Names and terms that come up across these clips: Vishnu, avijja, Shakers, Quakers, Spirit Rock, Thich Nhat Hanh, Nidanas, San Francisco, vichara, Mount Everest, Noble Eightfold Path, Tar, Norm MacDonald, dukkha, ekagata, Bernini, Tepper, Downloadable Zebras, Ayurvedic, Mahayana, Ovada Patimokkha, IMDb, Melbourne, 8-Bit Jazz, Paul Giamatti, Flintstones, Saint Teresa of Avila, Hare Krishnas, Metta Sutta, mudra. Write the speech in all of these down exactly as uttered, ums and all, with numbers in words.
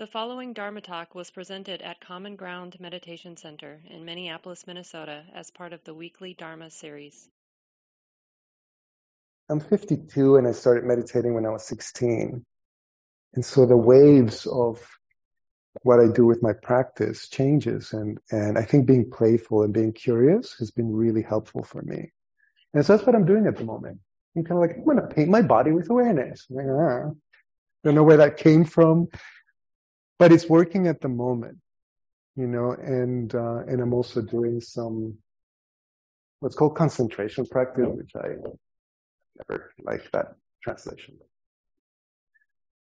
The following Dharma talk was presented at Common Ground Meditation Center in Minneapolis, Minnesota, as part of the weekly Dharma series. I'm fifty-two and I started meditating when I was sixteen. And so the waves of what I do with my practice changes. And, and I think being playful and being curious has been really helpful for me. And so that's what I'm doing at the moment. I'm kind of like, I'm going to paint my body with awareness. I'm like, ah, I don't know where that came from. But it's working at the moment, you know, and uh, and I'm also doing some what's called concentration practice, which I never liked that translation.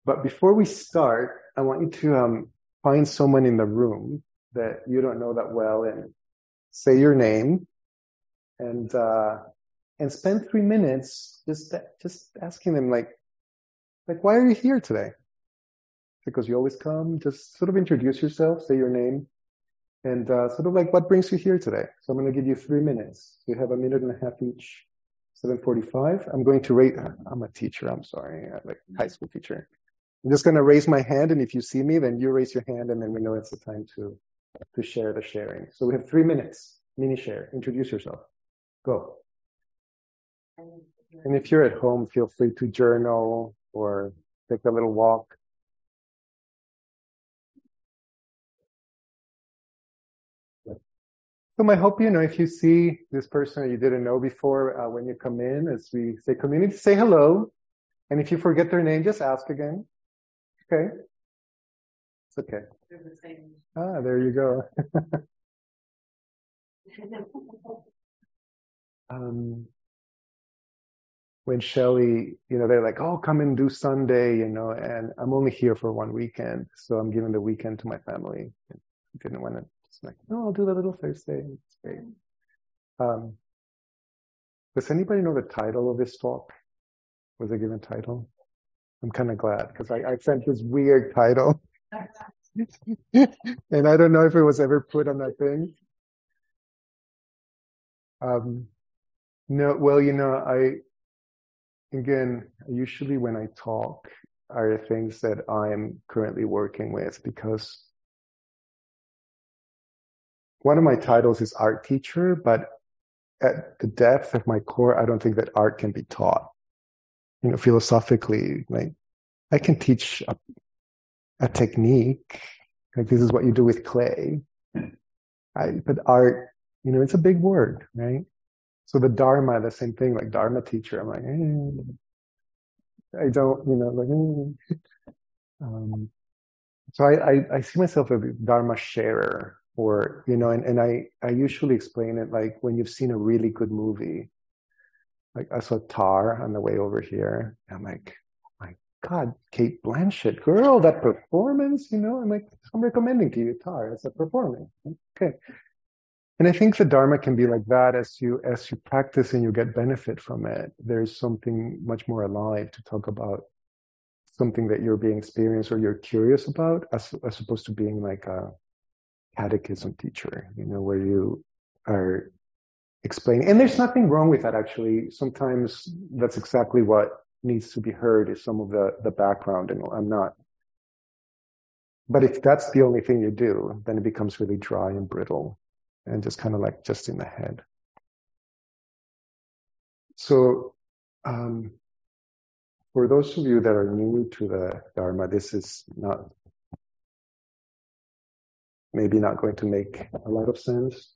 But before we start, I want you to um, find someone in the room that you don't know that well and say your name and uh, and spend three minutes just just asking them, like, like, why are you here today? Because you always come, just sort of introduce yourself, say your name, and uh, sort of like, what brings you here today? So I'm going to give you three minutes. You have a minute and a half each, seven forty-five. I'm going to rate, I'm a teacher, I'm sorry, I'm like high school teacher. I'm just going to raise my hand, and if you see me, then you raise your hand, and then we know it's the time to to share the sharing. So we have three minutes, mini share, introduce yourself, go. And if you're at home, feel free to journal or take a little walk. So I hope, you know, if you see this person you didn't know before, uh, when you come in, as we say community, say hello. And if you forget their name, just ask again. Okay. It's okay. They're the same. Ah, there you go. um, when Shelley, you know, they're like, oh, come and do Sunday, you know, and I'm only here for one weekend. So I'm giving the weekend to my family. I didn't want to. Like, no, I'll do the little Thursday. It's great. Um, does anybody know the title of this talk? Was it given title? I'm kind of glad because I, I sent this weird title. And I don't know if it was ever put on that thing. Um, no, well, you know, I, again, usually when I talk are things that I'm currently working with because one of my titles is art teacher, but at the depth of my core, I don't think that art can be taught. You know, philosophically, like I can teach a, a technique, like this is what you do with clay. I, but art, you know, it's a big word, right? So the Dharma, the same thing, like Dharma teacher. I'm like, eh, I don't, you know, like. Eh. Um, so I, I I see myself as a Dharma sharer. Or, you know, and, and I, I usually explain it like when you've seen a really good movie. Like I saw Tar on the way over here. I'm like, oh my God, Kate Blanchett, girl, that performance, you know? I'm like, I'm recommending to you Tar as a performance. Okay. And I think the Dharma can be like that as you as you practice and you get benefit from it. There's something much more alive to talk about something that you're being experienced or you're curious about as as opposed to being like a catechism teacher, you know, where you are explaining. And there's nothing wrong with that, actually. Sometimes that's exactly what needs to be heard is some of the, the background, and I'm not. But if that's the only thing you do, then it becomes really dry and brittle and just kind of like just in the head. So um, for those of you that are new to the Dharma, this is not... maybe not going to make a lot of sense.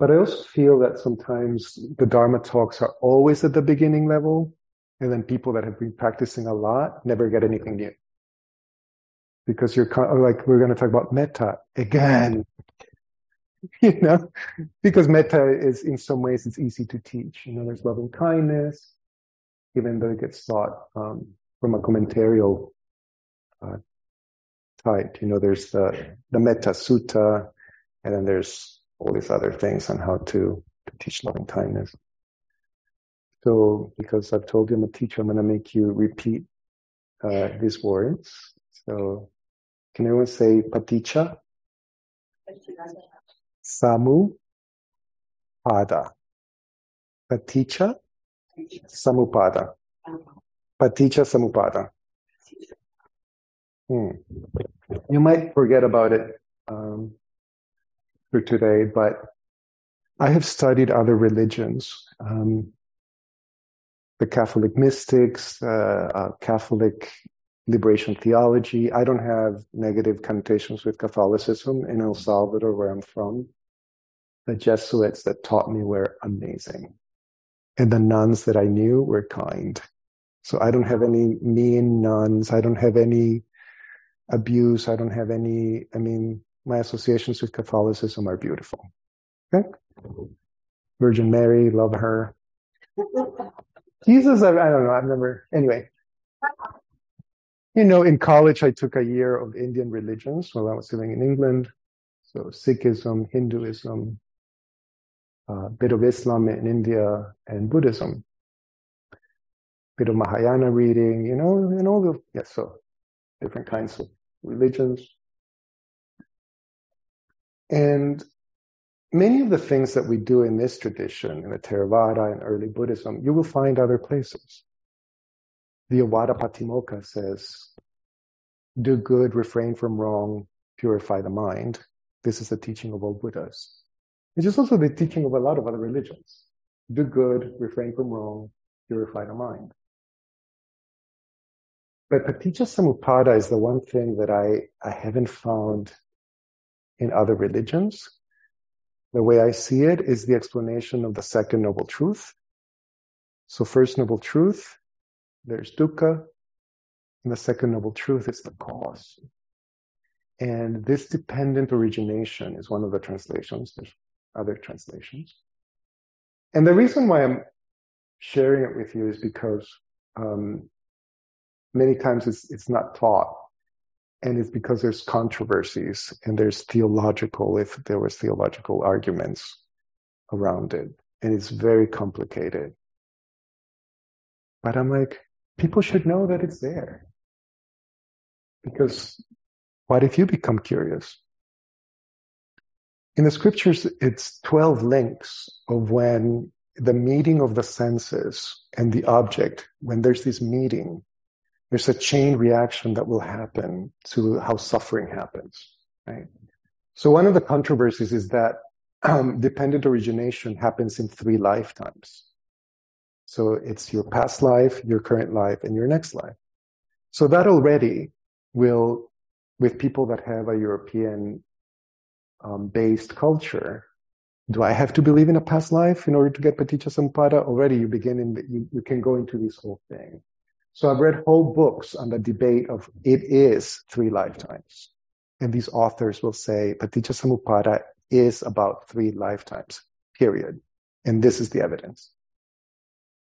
But I also feel that sometimes the Dharma talks are always at the beginning level, and then people that have been practicing a lot never get anything new. Because you're kind of like, we're going to talk about metta again. You know, because metta is in some ways it's easy to teach. You know, there's loving kindness, even though it gets taught um, from a commentarial uh type. You know, there's the, the Metta Sutta, and then there's all these other things on how to, to teach loving kindness. So, because I've told you I'm a teacher, I'm going to make you repeat uh, these words. So, can everyone say Paticca? Samuppada. Paticca? Samuppada. Paticca Samuppada. Hmm. you might forget about it um, for today, but I have studied other religions, um, the Catholic mystics, uh, uh, Catholic liberation theology. I don't have negative connotations with Catholicism in El Salvador, where I'm from. The Jesuits that taught me were amazing. And the nuns that I knew were kind. So I don't have any mean nuns. I don't have any abuse. I don't have any, I mean, my associations with Catholicism are beautiful. Okay? Virgin Mary, love her. Jesus, I, I don't know. I've never, anyway. You know, in college, I took a year of Indian religions while I was living in England. So Sikhism, Hinduism, a bit of Islam in India, and Buddhism. A bit of Mahayana reading, you know, and all the, yeah, so different kinds of religions. And many of the things that we do in this tradition, in the Theravada and early Buddhism, you will find other places. The Ovada Patimokkha says, do good, refrain from wrong, purify the mind. This is the teaching of all Buddhas. Which is also the teaching of a lot of other religions. Do good, refrain from wrong, purify the mind. But Paticcasamuppada is the one thing that I, I haven't found in other religions. The way I see it is the explanation of the second noble truth. So first noble truth, there's dukkha, and the second noble truth is the cause. And this dependent origination is one of the translations. There's other translations. And the reason why I'm sharing it with you is because um, many times it's, it's not taught. And it's because there's controversies and there's theological, if there was theological arguments around it. And it's very complicated. But I'm like, people should know that it's there. Because what if you become curious? In the scriptures, it's twelve links of when the meeting of the senses and the object, when there's this meeting, there's a chain reaction that will happen to how suffering happens, right? So one of the controversies is that um, dependent origination happens in three lifetimes. So it's your past life, your current life, and your next life. So that already will, with people that have a European um, based culture, do I have to believe in a past life in order to get Paticcasamuppada? Already you begin in, the, you, you can go into this whole thing. So I've read whole books on the debate of it is three lifetimes. And these authors will say Paticcasamuppada is about three lifetimes, period. And this is the evidence.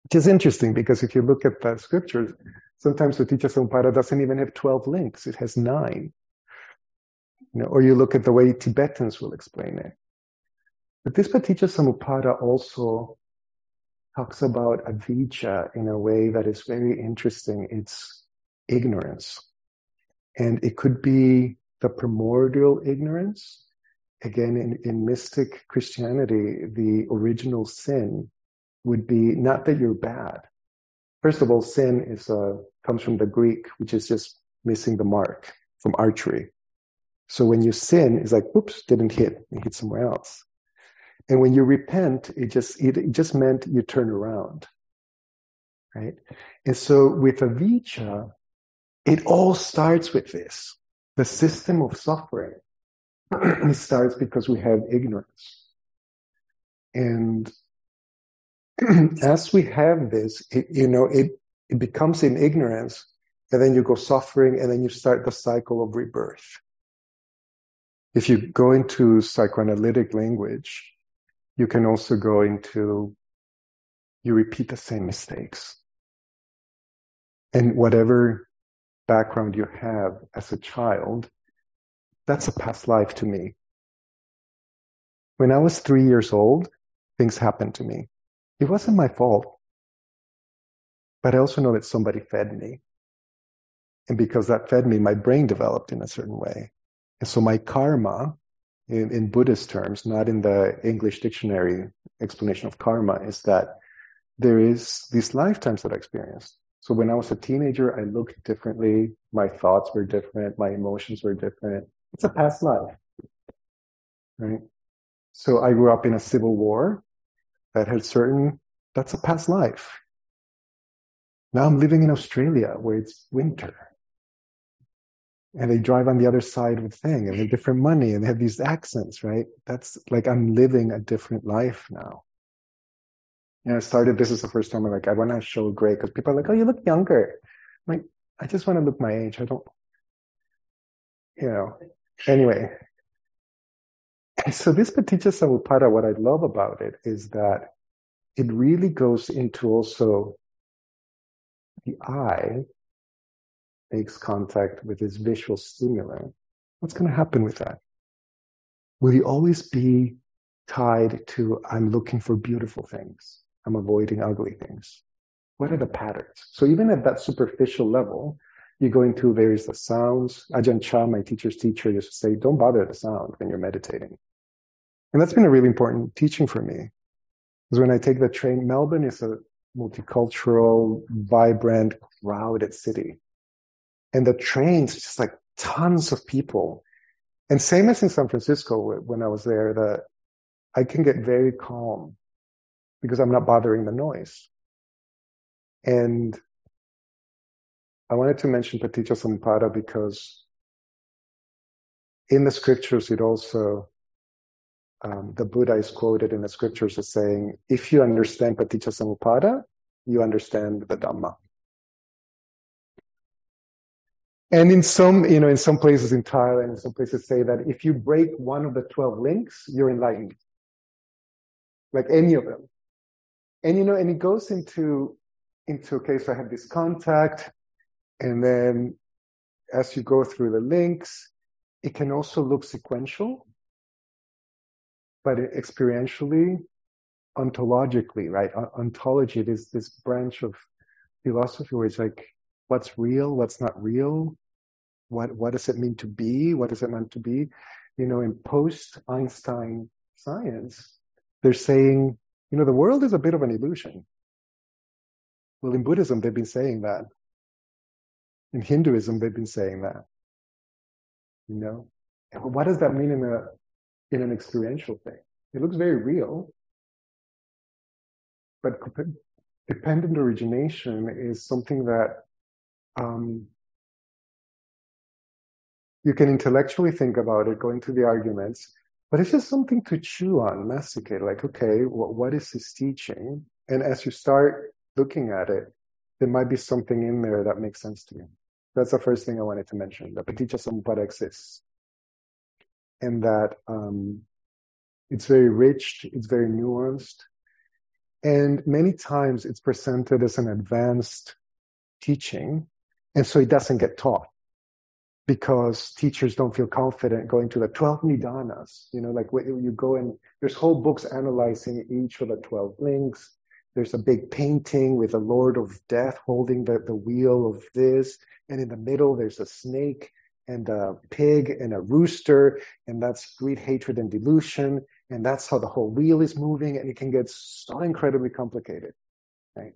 Which is interesting because if you look at the scriptures, sometimes Paticcasamuppada doesn't even have twelve links. It has nine. You know, or you look at the way Tibetans will explain it. But this Paticcasamuppada also talks about avijja in a way that is very interesting. It's ignorance. And it could be the primordial ignorance. Again, in, in mystic Christianity, the original sin would be not that you're bad. First of all, sin is uh, comes from the Greek, which is just missing the mark from archery. So when you sin, it's like, oops, didn't hit, it hit somewhere else. And when you repent, it just it, it just meant you turn around, right? And so with avijja, it all starts with this. The system of suffering it starts because we have ignorance. And as we have this, it, you know, it, it becomes in ignorance, and then you go suffering, and then you start the cycle of rebirth. If you go into psychoanalytic language, you can also go into, you repeat the same mistakes. And whatever background you have as a child, that's a past life to me. When I was three years old, things happened to me. It wasn't my fault. But I also know that somebody fed me. And because that fed me, my brain developed in a certain way. And so my karma, In, in Buddhist terms, not in the English dictionary explanation of karma, is that there is these lifetimes that I experienced. So when I was a teenager, I looked differently. my thoughts were different, my emotions were different. It's a past life, right? So I grew up in a civil war that had certain, that's a past life. Now I'm living in Australia where it's winter. And they drive on the other side with thing and they have different money and they have these accents, right? That's like, I'm living a different life now. And I started, this is the first time I'm like, I want to show gray because people are like, oh, you look younger. I'm like, I just want to look my age. I don't, you know, anyway. And so this Paticcasamuppada, what I love about it is that it really goes into also the eye makes contact with this visual stimuli. What's going to happen with that? Will you always be tied to, I'm looking for beautiful things, I'm avoiding ugly things? What are the patterns? So even at that superficial level, you go into various the sounds. Ajahn Chah, my teacher's teacher, used to say, don't bother the sound when you're meditating. And that's been a really important teaching for me. Because when I take the train, Melbourne is a multicultural, vibrant, crowded city. And the trains, just like tons of people. And same as in San Francisco, when I was there, that I can get very calm because I'm not bothering the noise. And I wanted to mention Paticcasamuppada because in the scriptures, it also, um, the Buddha is quoted in the scriptures as saying, if you understand Paticcasamuppada, you understand the Dhamma. And in some, you know, in some places in Thailand, in some places say that if you break one of the twelve links, you're enlightened. Like any of them. And, you know, and it goes into, into, okay, so I have this contact. And then as you go through the links, it can also look sequential, but experientially, ontologically, right? Ontology, it is this branch of philosophy where it's like, what's real, what's not real? What what does it mean to be? What is it meant to be? You know, in post-Einstein science, they're saying, you know, the world is a bit of an illusion. Well, in Buddhism, they've been saying that. In Hinduism, they've been saying that. You know? What does that mean in a in an experiential thing? It looks very real. But dependent origination is something that um, you can intellectually think about it, go into the arguments, but it's just something to chew on, masticate, like, okay, what, what is this teaching? And as you start looking at it, there might be something in there that makes sense to you. That's the first thing I wanted to mention, that Paticcasamuppada exists. And that um, it's very rich, it's very nuanced, and many times it's presented as an advanced teaching, and so it doesn't get taught because teachers don't feel confident going to the twelve Nidanas. You know, like you go and there's whole books analyzing each of the twelve links. There's a big painting with the Lord of Death holding the, the wheel of this, and in the middle there's a snake and a pig and a rooster, and that's greed, hatred, and delusion, and that's how the whole wheel is moving, and it can get so incredibly complicated, right?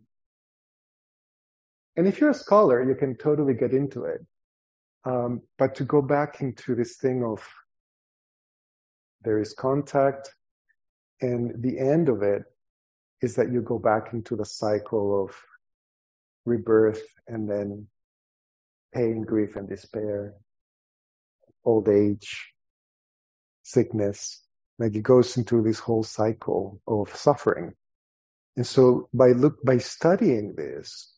And if you're a scholar, you can totally get into it. Um, but to go back into this thing of there is contact, and the end of it is that you go back into the cycle of rebirth and then pain, grief, and despair, old age, sickness. Like it goes into this whole cycle of suffering. And so by look by studying this,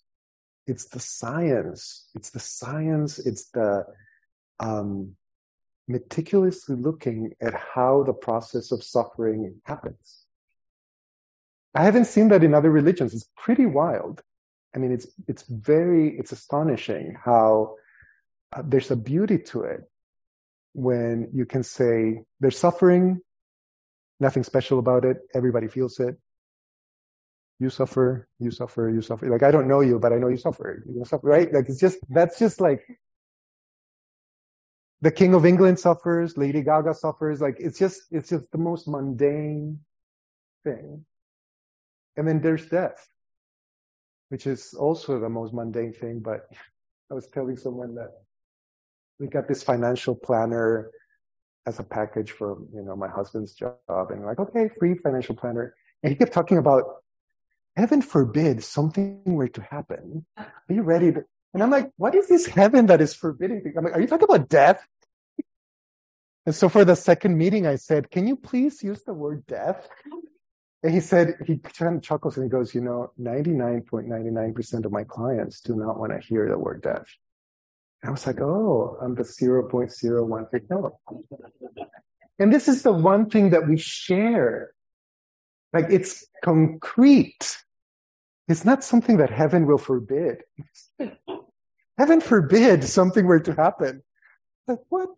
It's the science, it's the science, it's the um, meticulously looking at how the process of suffering happens. I haven't seen that in other religions. It's pretty wild. I mean, it's it's very, it's astonishing how uh, there's a beauty to it when you can say there's suffering, nothing special about it, everybody feels it. You suffer, you suffer, you suffer. Like, I don't know you, but I know you suffer. You suffer, right? Like, it's just, that's just like, the King of England suffers, Lady Gaga suffers. Like, it's just, it's just the most mundane thing. And then there's death, which is also the most mundane thing. But I was telling someone that we got this financial planner as a package for, you know, my husband's job, and like, okay, free financial planner. And he kept talking about, heaven forbid something were to happen. Are you ready? To... And I'm like, what is this heaven that is forbidding things? I'm like, are you talking about death? And so for the second meeting, I said, can you please use the word death? And he said, he kind of chuckles and he goes, you know, ninety-nine point nine nine percent of my clients do not want to hear the word death. And I was like, oh, I'm the zero point zero one percent. And this is the one thing that we share. Like, it's concrete. It's not something that heaven will forbid. Heaven forbid something were to happen. Like, what?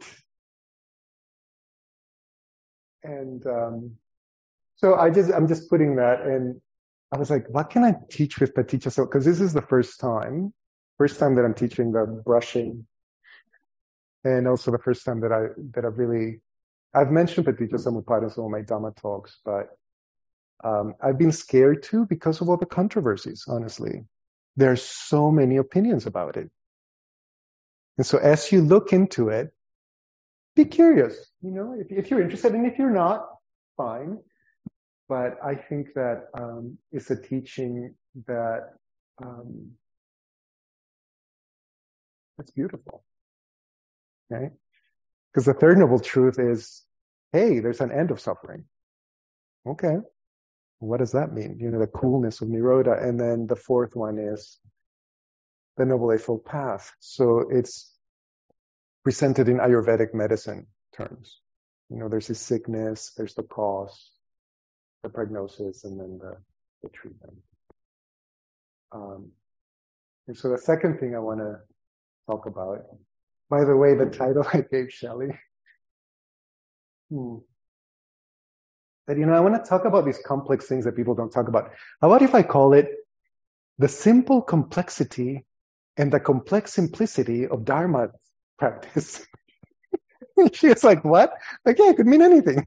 And um, so I just, I'm just putting that, and I was like, what can I teach with Paticca? So, because this is the first time, first time that I'm teaching the brushing, and also the first time that I that I really, I've mentioned Paticcasamuppada in some of my Dhamma talks, but um, I've been scared too because of all the controversies. Honestly, there are so many opinions about it, and so as you look into it, be curious, you know, if, if you're interested, and if you're not, fine. But I think that um, it's a teaching that um, that's beautiful, okay? Because the third noble truth is, hey, there's an end of suffering. Okay, what does that mean? You know, the coolness of Niroda. And then the fourth one is the Noble Eightfold Path. So it's presented in Ayurvedic medicine terms. You know, there's the sickness, there's the cause, the prognosis, and then the, the treatment. Um, and so the second thing I want to talk about, by the way, the title I gave Shelley, hmm, that, you know, I want to talk about these complex things that people don't talk about. How about if I call it the simple complexity and the complex simplicity of Dharma practice? She was like, what? Like, yeah, it could mean anything.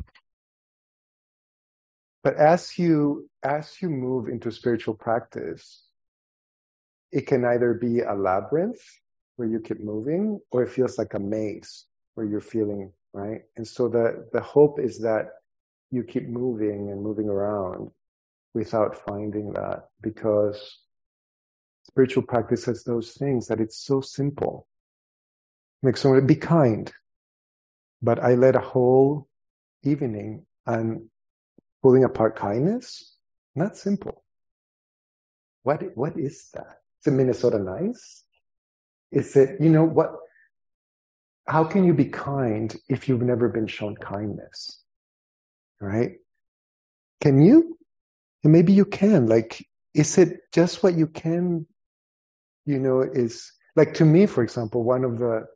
But as you as you move into spiritual practice, it can either be a labyrinth where you keep moving, or it feels like a maze where you're feeling, right? And so the, the hope is that you keep moving and moving around without finding that, because spiritual practice has those things that it's so simple. Make someone be kind. But I led a whole evening on pulling apart kindness. Not simple. What what is that? Is it Minnesota nice? Is it, you know, what? How can you be kind if you've never been shown kindness? Right? Can you? And maybe you can. Like, is it just what you can, you know, is like, to me, for example, one of the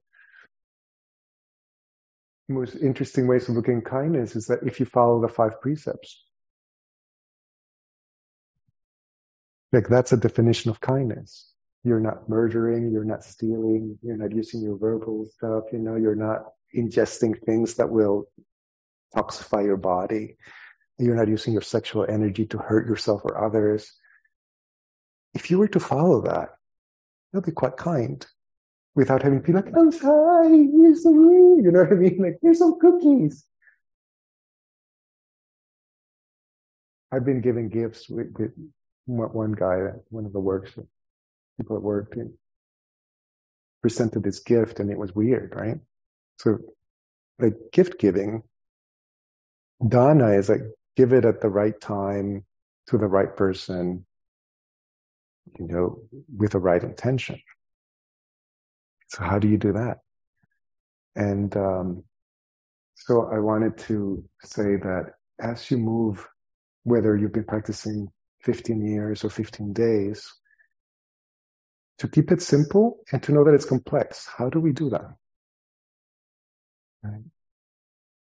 most interesting ways of looking at kindness is that if you follow the five precepts, like, that's a definition of kindness. You're not murdering, you're not stealing, you're not using your verbal stuff, you know, you're not ingesting things that will toxify your body, you're not using your sexual energy to hurt yourself or others. If you were to follow that, you'll be quite kind. Without having to be like, I'm sorry, here's some meat. You know what I mean? Like, here's some cookies. I've been giving gifts with, with one guy, one of the works, people at work, and presented this gift, and it was weird, right? So, like, gift giving, dana is like, give it at the right time to the right person, you know, with the right intention. So how do you do that? And um, so I wanted to say that as you move, whether you've been practicing fifteen years or fifteen days, to keep it simple and to know that it's complex. How do we do that? Right?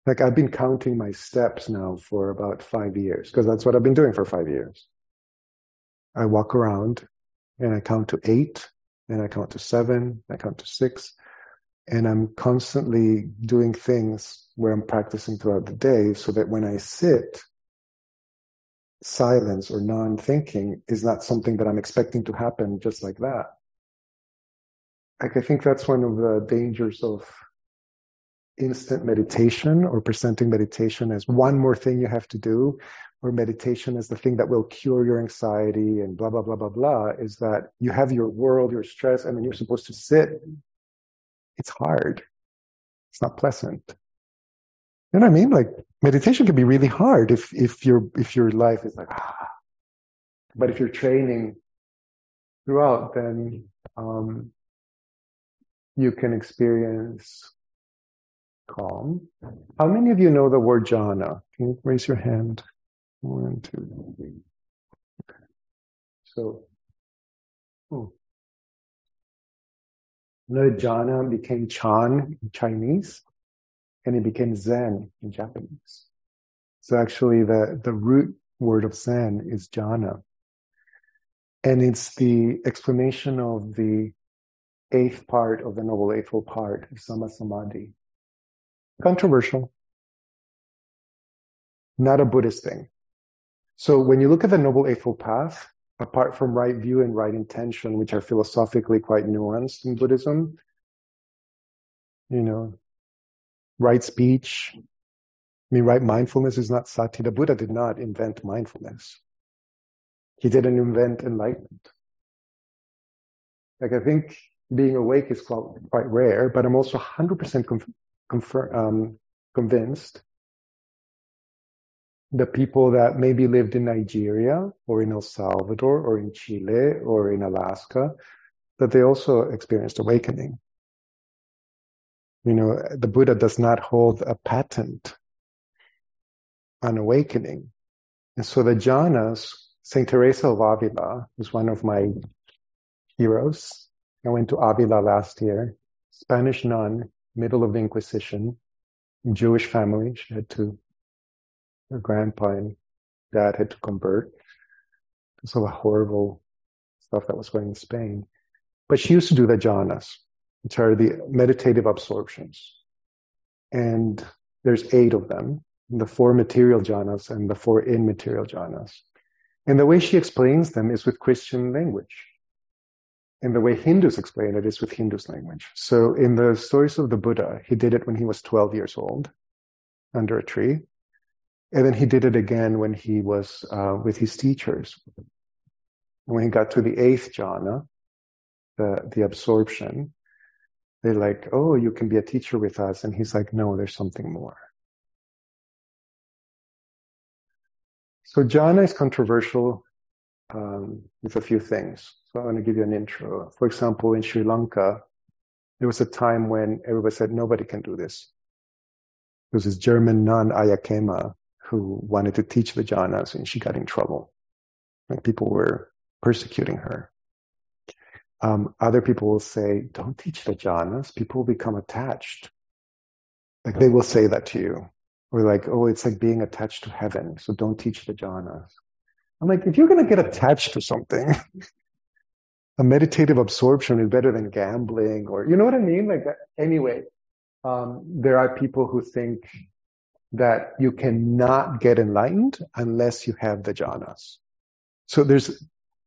Like, I've been counting my steps now for about five years, because that's what I've been doing for five years. I walk around and I count to eight. And I count to seven, I count to six, and I'm constantly doing things where I'm practicing throughout the day, so that when I sit, silence or non-thinking is not something that I'm expecting to happen just like that. like I think that's one of the dangers of instant meditation or presenting meditation as one more thing you have to do, or meditation as the thing that will cure your anxiety and blah, blah, blah, blah, blah, is that you have your world, your stress, and then you're supposed to sit. It's hard. It's not pleasant. You know what I mean? Like meditation can be really hard if if your if your life is like, ah. But if you're training throughout, then um, you can experience calm. How many of you know the word jhana? Can you raise your hand? One, two, three. Okay. So, oh. No, jhana became chan in Chinese, and it became zen in Japanese. So actually the, the root word of zen is jhana. And it's the explanation of the eighth part of the Noble Eightfold Path of Sama Samadhi. Controversial. Not a Buddhist thing. So when you look at the Noble Eightfold Path, apart from right view and right intention, which are philosophically quite nuanced in Buddhism, you know, right speech, I mean, right mindfulness is not sati. The Buddha did not invent mindfulness. He didn't invent enlightenment. Like, I think being awake is quite rare, but I'm also one hundred percent conf- confer- um, convinced the people that maybe lived in Nigeria or in El Salvador or in Chile or in Alaska, that they also experienced awakening. You know, the Buddha does not hold a patent on awakening. And so the jhanas, Saint Teresa of Avila was one of my heroes. I went to Avila last year, Spanish nun, middle of the Inquisition, Jewish family. She had to Her grandpa and dad had to convert because of the horrible stuff that was going on in Spain. But she used to do the jhanas, which are the meditative absorptions. And there's eight of them, the four material jhanas and the four immaterial jhanas. And the way she explains them is with Christian language. And the way Hindus explain it is with Hindus language. So in the stories of the Buddha, he did it when he was twelve years old under a tree. And then he did it again when he was uh, with his teachers. When he got to the eighth jhana, the, the absorption, they're like, oh, you can be a teacher with us. And he's like, no, there's something more. So jhana is controversial um, with a few things. So I want to give you an intro. For example, in Sri Lanka, there was a time when everybody said, nobody can do this. There was this German nun, Ayakema, who wanted to teach the jhanas, and she got in trouble. Like, people were persecuting her. Um, other people will say, don't teach the jhanas. People will become attached. Like, they will say that to you. Or like, oh, it's like being attached to heaven, so don't teach the jhanas. I'm like, if you're going to get attached to something, a meditative absorption is better than gambling, or, you know what I mean? Like, anyway, um, there are people who think that you cannot get enlightened unless you have the jhanas. So there's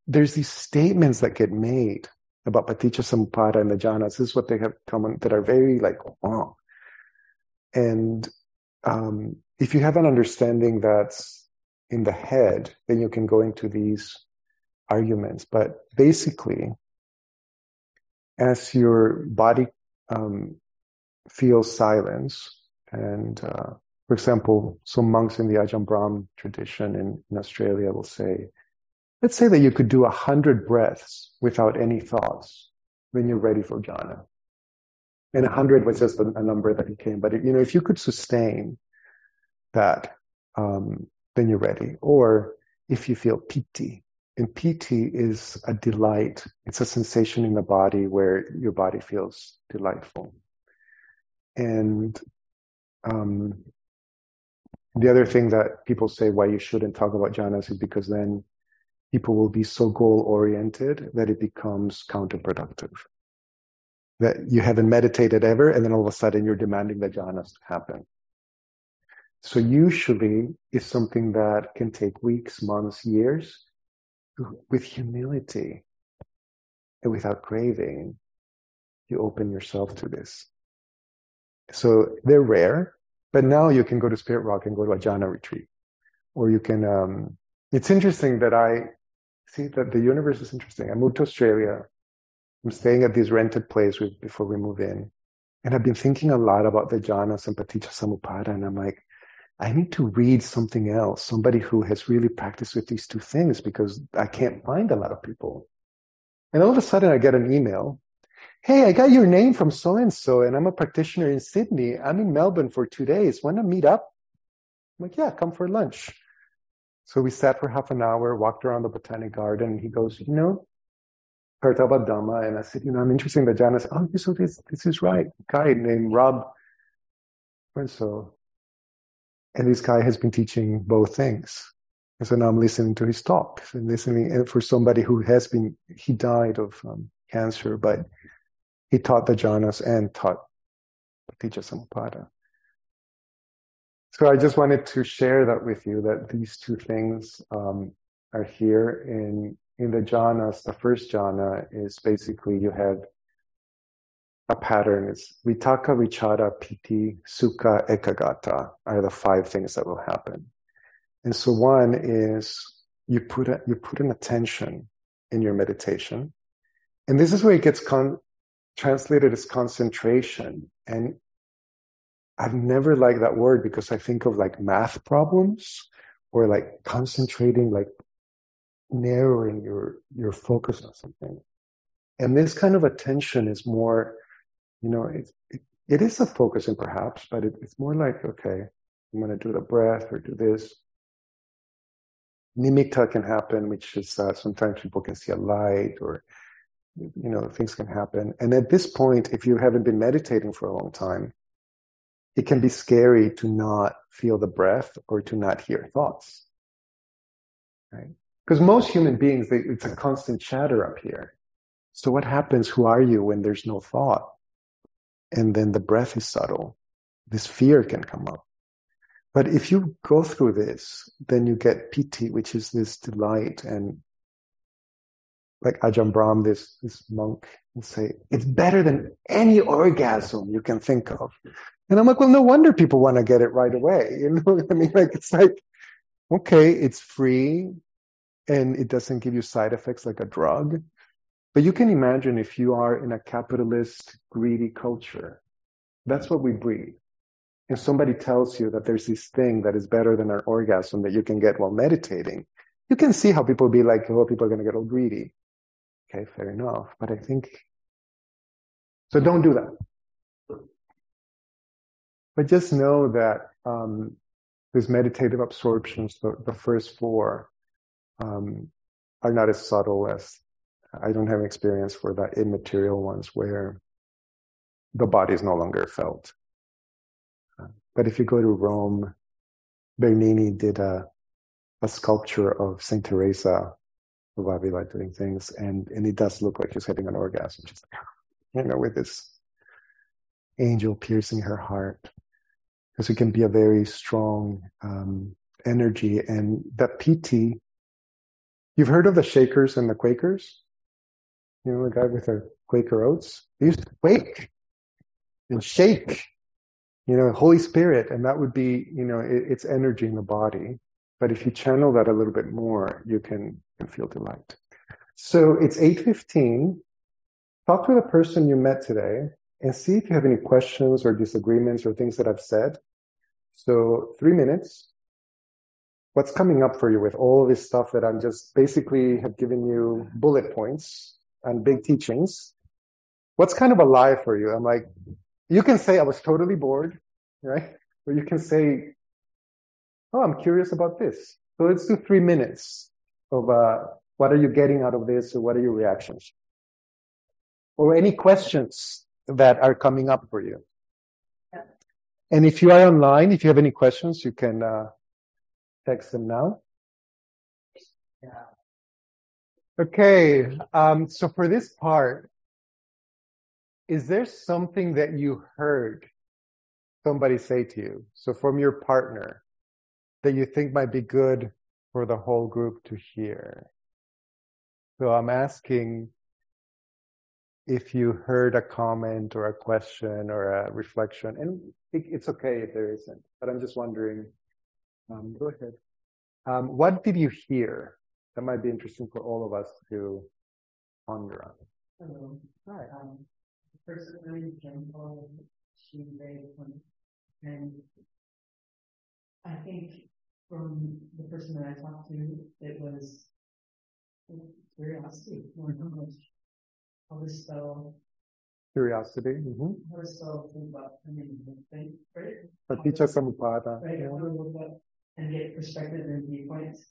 there's these statements that get made about Paticcasamuppada and the jhanas. This is what they have common, that are very like, oh. And um, if you have an understanding that's in the head, then you can go into these arguments. But basically, as your body um, feels silence and uh, for example, some monks in the Ajahn Brahm tradition in, in Australia will say, let's say that you could do a hundred breaths without any thoughts, then you're ready for jhana. And a hundred was just a, a number that became, but it, you know, if you could sustain that, um, then you're ready. Or if you feel piti, and piti is a delight. It's a sensation in the body where your body feels delightful. And um, the other thing that people say why you shouldn't talk about jhanas is because then people will be so goal-oriented that it becomes counterproductive. That you haven't meditated ever, and then all of a sudden you're demanding that jhanas happen. So usually it's something that can take weeks, months, years, with humility and without craving. you open yourself to this. So they're rare, but now you can go to Spirit Rock and go to Ajahn retreat. Or you can, um, it's interesting that I see that the universe is interesting. I moved to Australia. I'm staying at this rented place with, before we move in. And I've been thinking a lot about the jhanas and Paticcasamuppada. And I'm like, I need to read something else, somebody who has really practiced with these two things, because I can't find a lot of people. And all of a sudden I get an email. Hey, I got your name from so-and-so, and I'm a practitioner in Sydney. I'm in Melbourne for two days. Want to meet up? I'm like, yeah, come for lunch. So we sat for half an hour, walked around the Botanic Garden. And he goes, you know, heard about Dhamma. And I said, you know, I'm interested in the jhanas. Oh, so this, this is right. A guy named Rob. And so, and this guy has been teaching both things. And so now I'm listening to his talk and listening. And for somebody who has been, he died of um, cancer, but he taught the jhanas and taught Paticcasamuppada. So I just wanted to share that with you, that these two things um, are here in in the jhanas. The first jhana is basically you have a pattern. It's vitaka, vichara, piti, sukha, ekagata are the five things that will happen. And so one is you put a, you put an attention in your meditation, and this is where it gets con- translated as concentration. And I've never liked that word, because I think of like math problems, or like concentrating, like narrowing your, your focus on something. And this kind of attention is more, you know, it, it, it is a focusing perhaps, but it, it's more like, okay, I'm going to do the breath or do this. Nimitta can happen, which is uh, sometimes people can see a light, or, you know, things can happen. And at this point, if you haven't been meditating for a long time, it can be scary to not feel the breath or to not hear thoughts, right? Because most human beings, they, it's a constant chatter up here. So what happens? Who are you when there's no thought? And then the breath is subtle. This fear can come up. But if you go through this, then you get piti, which is this delight. And like Ajahn Brahm, this, this monk, will say, it's better than any orgasm you can think of. And I'm like, well, no wonder people want to get it right away. You know what I mean? Like, it's like, okay, it's free and it doesn't give you side effects like a drug. But you can imagine if you are in a capitalist, greedy culture, that's what we breathe. If somebody tells you that there's this thing that is better than an orgasm that you can get while meditating, you can see how people be like, oh, people are going to get all greedy. Okay, fair enough. But I think, so don't do that. But just know that um, these meditative absorptions, the, the first four, um, are not as subtle as, I don't have experience for the immaterial ones where the body is no longer felt. Uh, but if you go to Rome, Bernini did a, a sculpture of Saint Teresa of Avila doing things, and, and it does look like she's having an orgasm, just, you know, with this angel piercing her heart. Because it can be a very strong um, energy. And that piti, you've heard of the Shakers and the Quakers? You know, the guy with the Quaker oats? They used to quake and shake, you know, Holy Spirit. And that would be, you know, it, it's energy in the body. But if you channel that a little bit more, you can, can feel delight. So it's eight fifteen. Talk to the person you met today and see if you have any questions or disagreements or things that I've said. So three minutes. What's coming up for you with all this stuff that I'm just basically have given you bullet points and big teachings? What's kind of alive for you? I'm like, you can say I was totally bored, right? Or you can say, oh, I'm curious about this. So let's do three minutes of uh, what are you getting out of this, or what are your reactions? Or any questions that are coming up for you. Yeah. And if you are online, if you have any questions, you can uh, text them now. Yeah. Okay, um, so for this part, is there something that you heard somebody say to you? So from your partner, that you think might be good for the whole group to hear? So I'm asking, if you heard a comment or a question or a reflection, and it, it's okay if there isn't, but I'm just wondering, um, go ahead. Um, what did you hear? That might be interesting for all of us to ponder on. Hello. Hi. Um, the person really gentle, she made one, and I think from the person that I talked to, it was curiosity, more knowledge. How to spell curiosity. Mm-hmm. How to spell I mean, right? Paticcasamuppada. Right. How to look up and get perspective and viewpoints.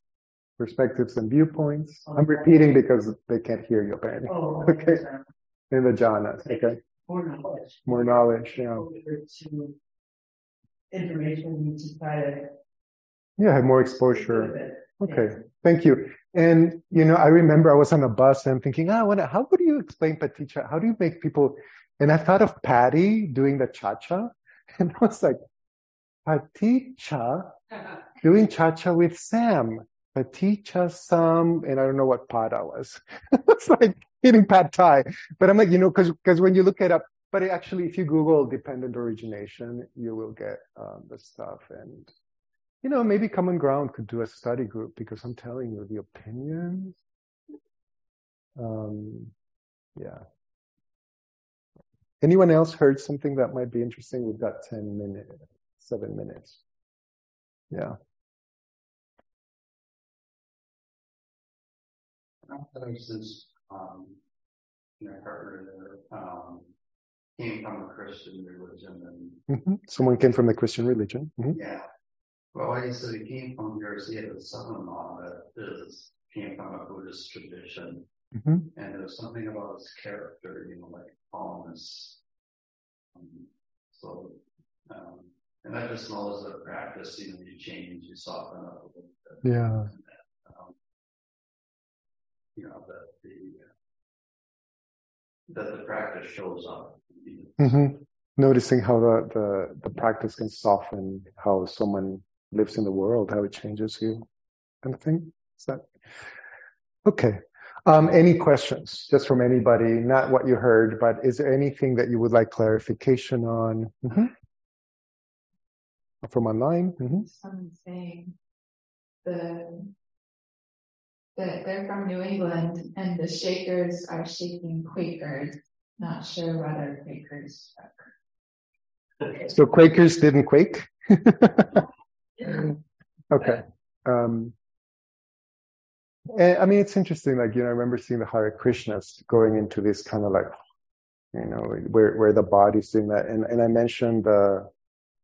Perspectives and viewpoints. Oh, I'm repeating right. Because they can't hear you apparently. Oh, okay. okay. In the jhanas. Okay. More knowledge. More knowledge. Yeah. To information to try to. Yeah, have more exposure. Okay, thank you. And, you know, I remember I was on a bus and I'm thinking, oh, what, how would you explain paticca? How do you make people... And I thought of Patty doing the cha-cha. And I was like, paticca, doing cha-cha with Sam. Paticca, Sam, and I don't know what pada was. It's like eating pad thai. But I'm like, you know, because when you look it up, but it actually, if you Google dependent origination, you will get um, the stuff and... You know, maybe Common Ground could do a study group because I'm telling you the opinions. Um, yeah. Anyone else heard something that might be interesting? We've got ten minutes, seven minutes. Yeah. Since um, you know, I heard that um, came from the Christian religion, and mm-hmm. someone came from the Christian religion. Mm-hmm. Yeah. Well, I said he came from here, so he had a son-in-law that is, came from a Buddhist tradition. Mm-hmm. And there was something about his character, you know, like calmness. Um, so, um, and I just know as a practice, you know, you change, you soften up a little bit. Yeah. And that, um, you know, that the, uh, that the practice shows up. You know. Mm-hmm. Noticing how the, the, the practice can soften how someone lives in the world, how it changes you, kind of thing. Is that okay? Um, any questions, just from anybody? Not what you heard, but is there anything that you would like clarification on mm-hmm. from online? Mm-hmm. Someone saying the that they're from New England and the Shakers are shaking Quakers. Not sure what our Quakers are. So Quakers didn't quake. Okay. Um, I mean, it's interesting. Like, you know, I remember seeing the Hare Krishnas going into this kind of like, you know, where where the body's doing that. And and I mentioned the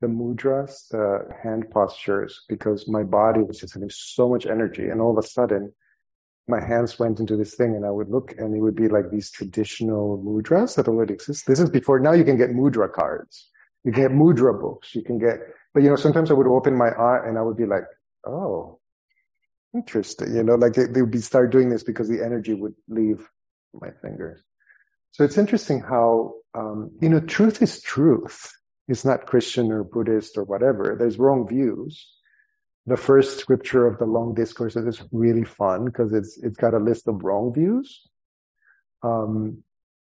the mudras, the hand postures, because my body was just having so much energy, and all of a sudden, my hands went into this thing, and I would look, and it would be like these traditional mudras that already exist. This is before now. You can get mudra cards. You can get mudra books. You can get. But, you know, sometimes I would open my eye and I would be like, oh, interesting. You know, like they, they would be start doing this because the energy would leave my fingers. So it's interesting how, um, you know, truth is truth. It's not Christian or Buddhist or whatever. There's wrong views. The first scripture of the long discourses is really fun because it's it's got a list of wrong views. Um,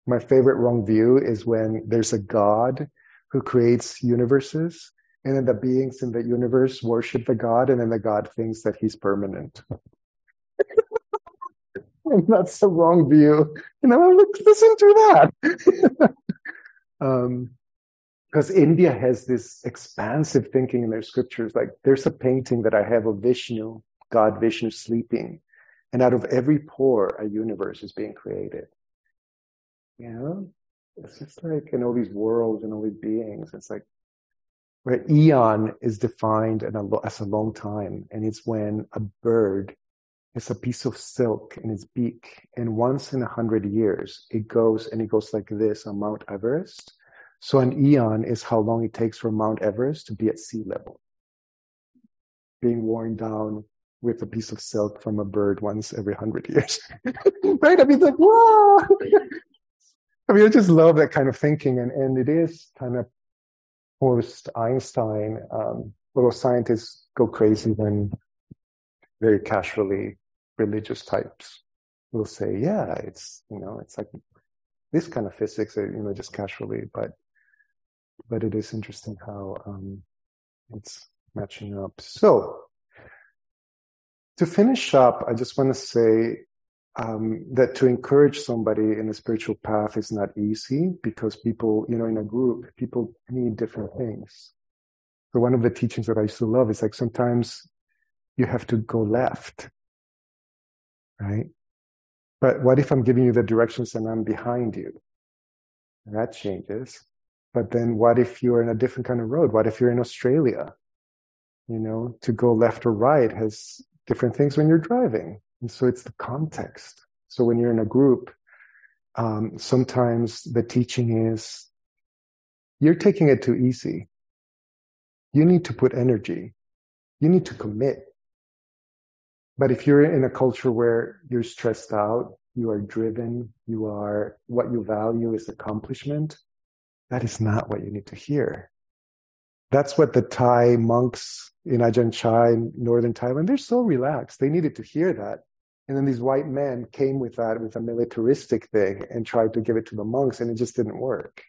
my favorite wrong view is when there's a God who creates universes. And then the beings in the universe worship the God, and then the God thinks that he's permanent. And that's the wrong view. You know, I'm like, listen to that. Because um, India has this expansive thinking in their scriptures. Like, there's a painting that I have of Vishnu, God Vishnu sleeping. And out of every pore, a universe is being created. You know? It's just like, in all these worlds and all these beings, it's like, where eon is defined as a long time, and it's when a bird is a piece of silk in its beak, and once in a hundred years, it goes, and it goes like this on Mount Everest. So an eon is how long it takes for Mount Everest to be at sea level, being worn down with a piece of silk from a bird once every hundred years. Right? I mean, it's like, whoa! I mean, I just love that kind of thinking, and, and it is kind of post-Einstein, um, little scientists go crazy when very casually religious types will say, yeah, it's, you know, it's like, this kind of physics, you know, just casually, but but it is interesting how um, it's matching up. So to finish up, I just want to say um, that to encourage somebody in a spiritual path is not easy, because people, you know, in a group, people need different things. So one of the teachings that I used to love is like sometimes you have to go left, right? But what if I'm giving you the directions and I'm behind you? That changes. But then what if you're in a different kind of road? What if you're in Australia? You know, to go left or right has different things when you're driving. And so it's the context. So when you're in a group, um, sometimes the teaching is, you're taking it too easy. You need to put energy. You need to commit. But if you're in a culture where you're stressed out, you are driven, you are, what you value is accomplishment, that is not what you need to hear. That's what the Thai monks in Ajahn Chah in northern Thailand, they're so relaxed. They needed to hear that. And then these white men came with that, with a militaristic thing, and tried to give it to the monks, and it just didn't work.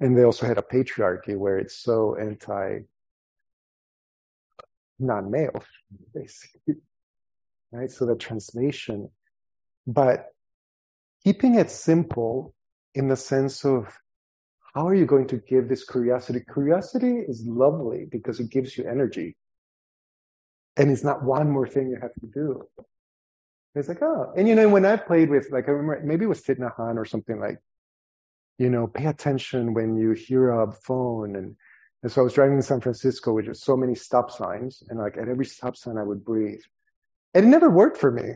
And they also had a patriarchy where it's so anti non-male, basically, right? So the translation, but keeping it simple in the sense of how are you going to give this curiosity? Curiosity is lovely because it gives you energy, and it's not one more thing you have to do. It's like, oh, and you know, when I played with, like, I remember maybe it was Thich Nhat Hanh or something, like, you know, pay attention when you hear a phone. And And so I was driving in San Francisco, which was so many stop signs. And like at every stop sign, I would breathe. And it never worked for me.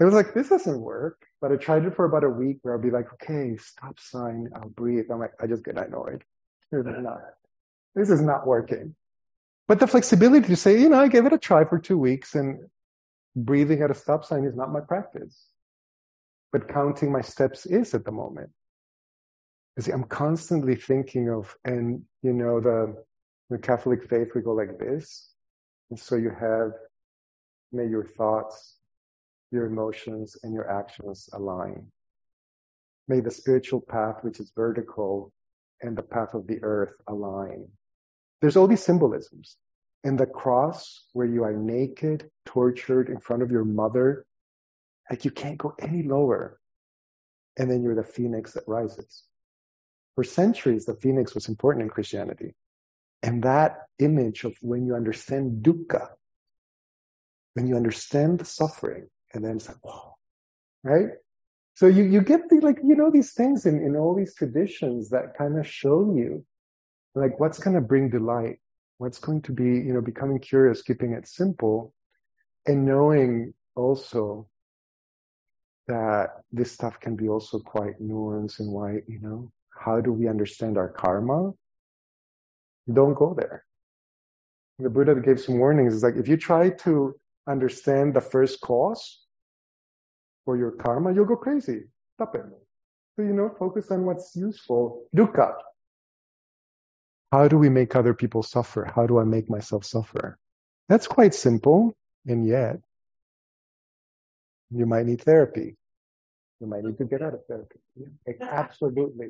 It was like, this doesn't work. But I tried it for about a week where I'd be like, okay, stop sign, I'll breathe. I'm like, I just get annoyed. This is not working. But the flexibility to say, you know, I gave it a try for two weeks and breathing at a stop sign is not my practice. But counting my steps is at the moment. See, I'm constantly thinking of, and you know, the, the Catholic faith, we go like this. And so you have, may your thoughts, your emotions, and your actions align. May the spiritual path, which is vertical, and the path of the earth align. There's all these symbolisms. And the cross, where you are naked, tortured in front of your mother, like you can't go any lower. And then you're the phoenix that rises. For centuries, the phoenix was important in Christianity. And that image of when you understand dukkha, when you understand the suffering, and then it's like, wow, right? So you, you get the, like, you know, these things in, in all these traditions that kind of show you, like, what's going to bring delight? What's going to be, you know, becoming curious, keeping it simple, and knowing also that this stuff can be also quite nuanced and wide, you know? How do we understand our karma? Don't go there. The Buddha gave some warnings. It's like, if you try to understand the first cause for your karma, you'll go crazy. Stop it. So, you know, focus on what's useful. Dukkha. How do we make other people suffer? How do I make myself suffer? That's quite simple. And yet, you might need therapy. You might need to get out of therapy. Like, absolutely.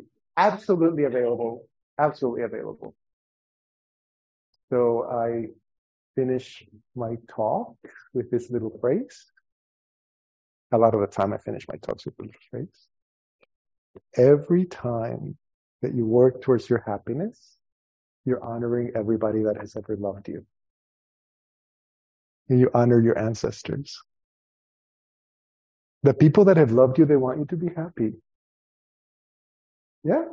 Absolutely available, absolutely available. So I finish my talk with this little phrase. A lot of the time I finish my talks with this phrase. Every time that you work towards your happiness, you're honoring everybody that has ever loved you. And you honor your ancestors. The people that have loved you, they want you to be happy. Yeah.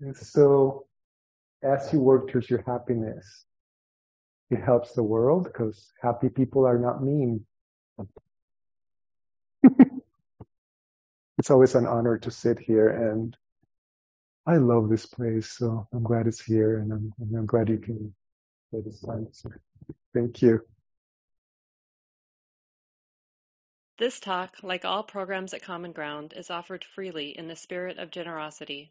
And so as you work towards your happiness, it helps the world because happy people are not mean. It's always an honor to sit here, and I love this place, so I'm glad it's here, and I'm, and I'm glad you can play this time. So thank you. This talk, like all programs at Common Ground, is offered freely in the spirit of generosity.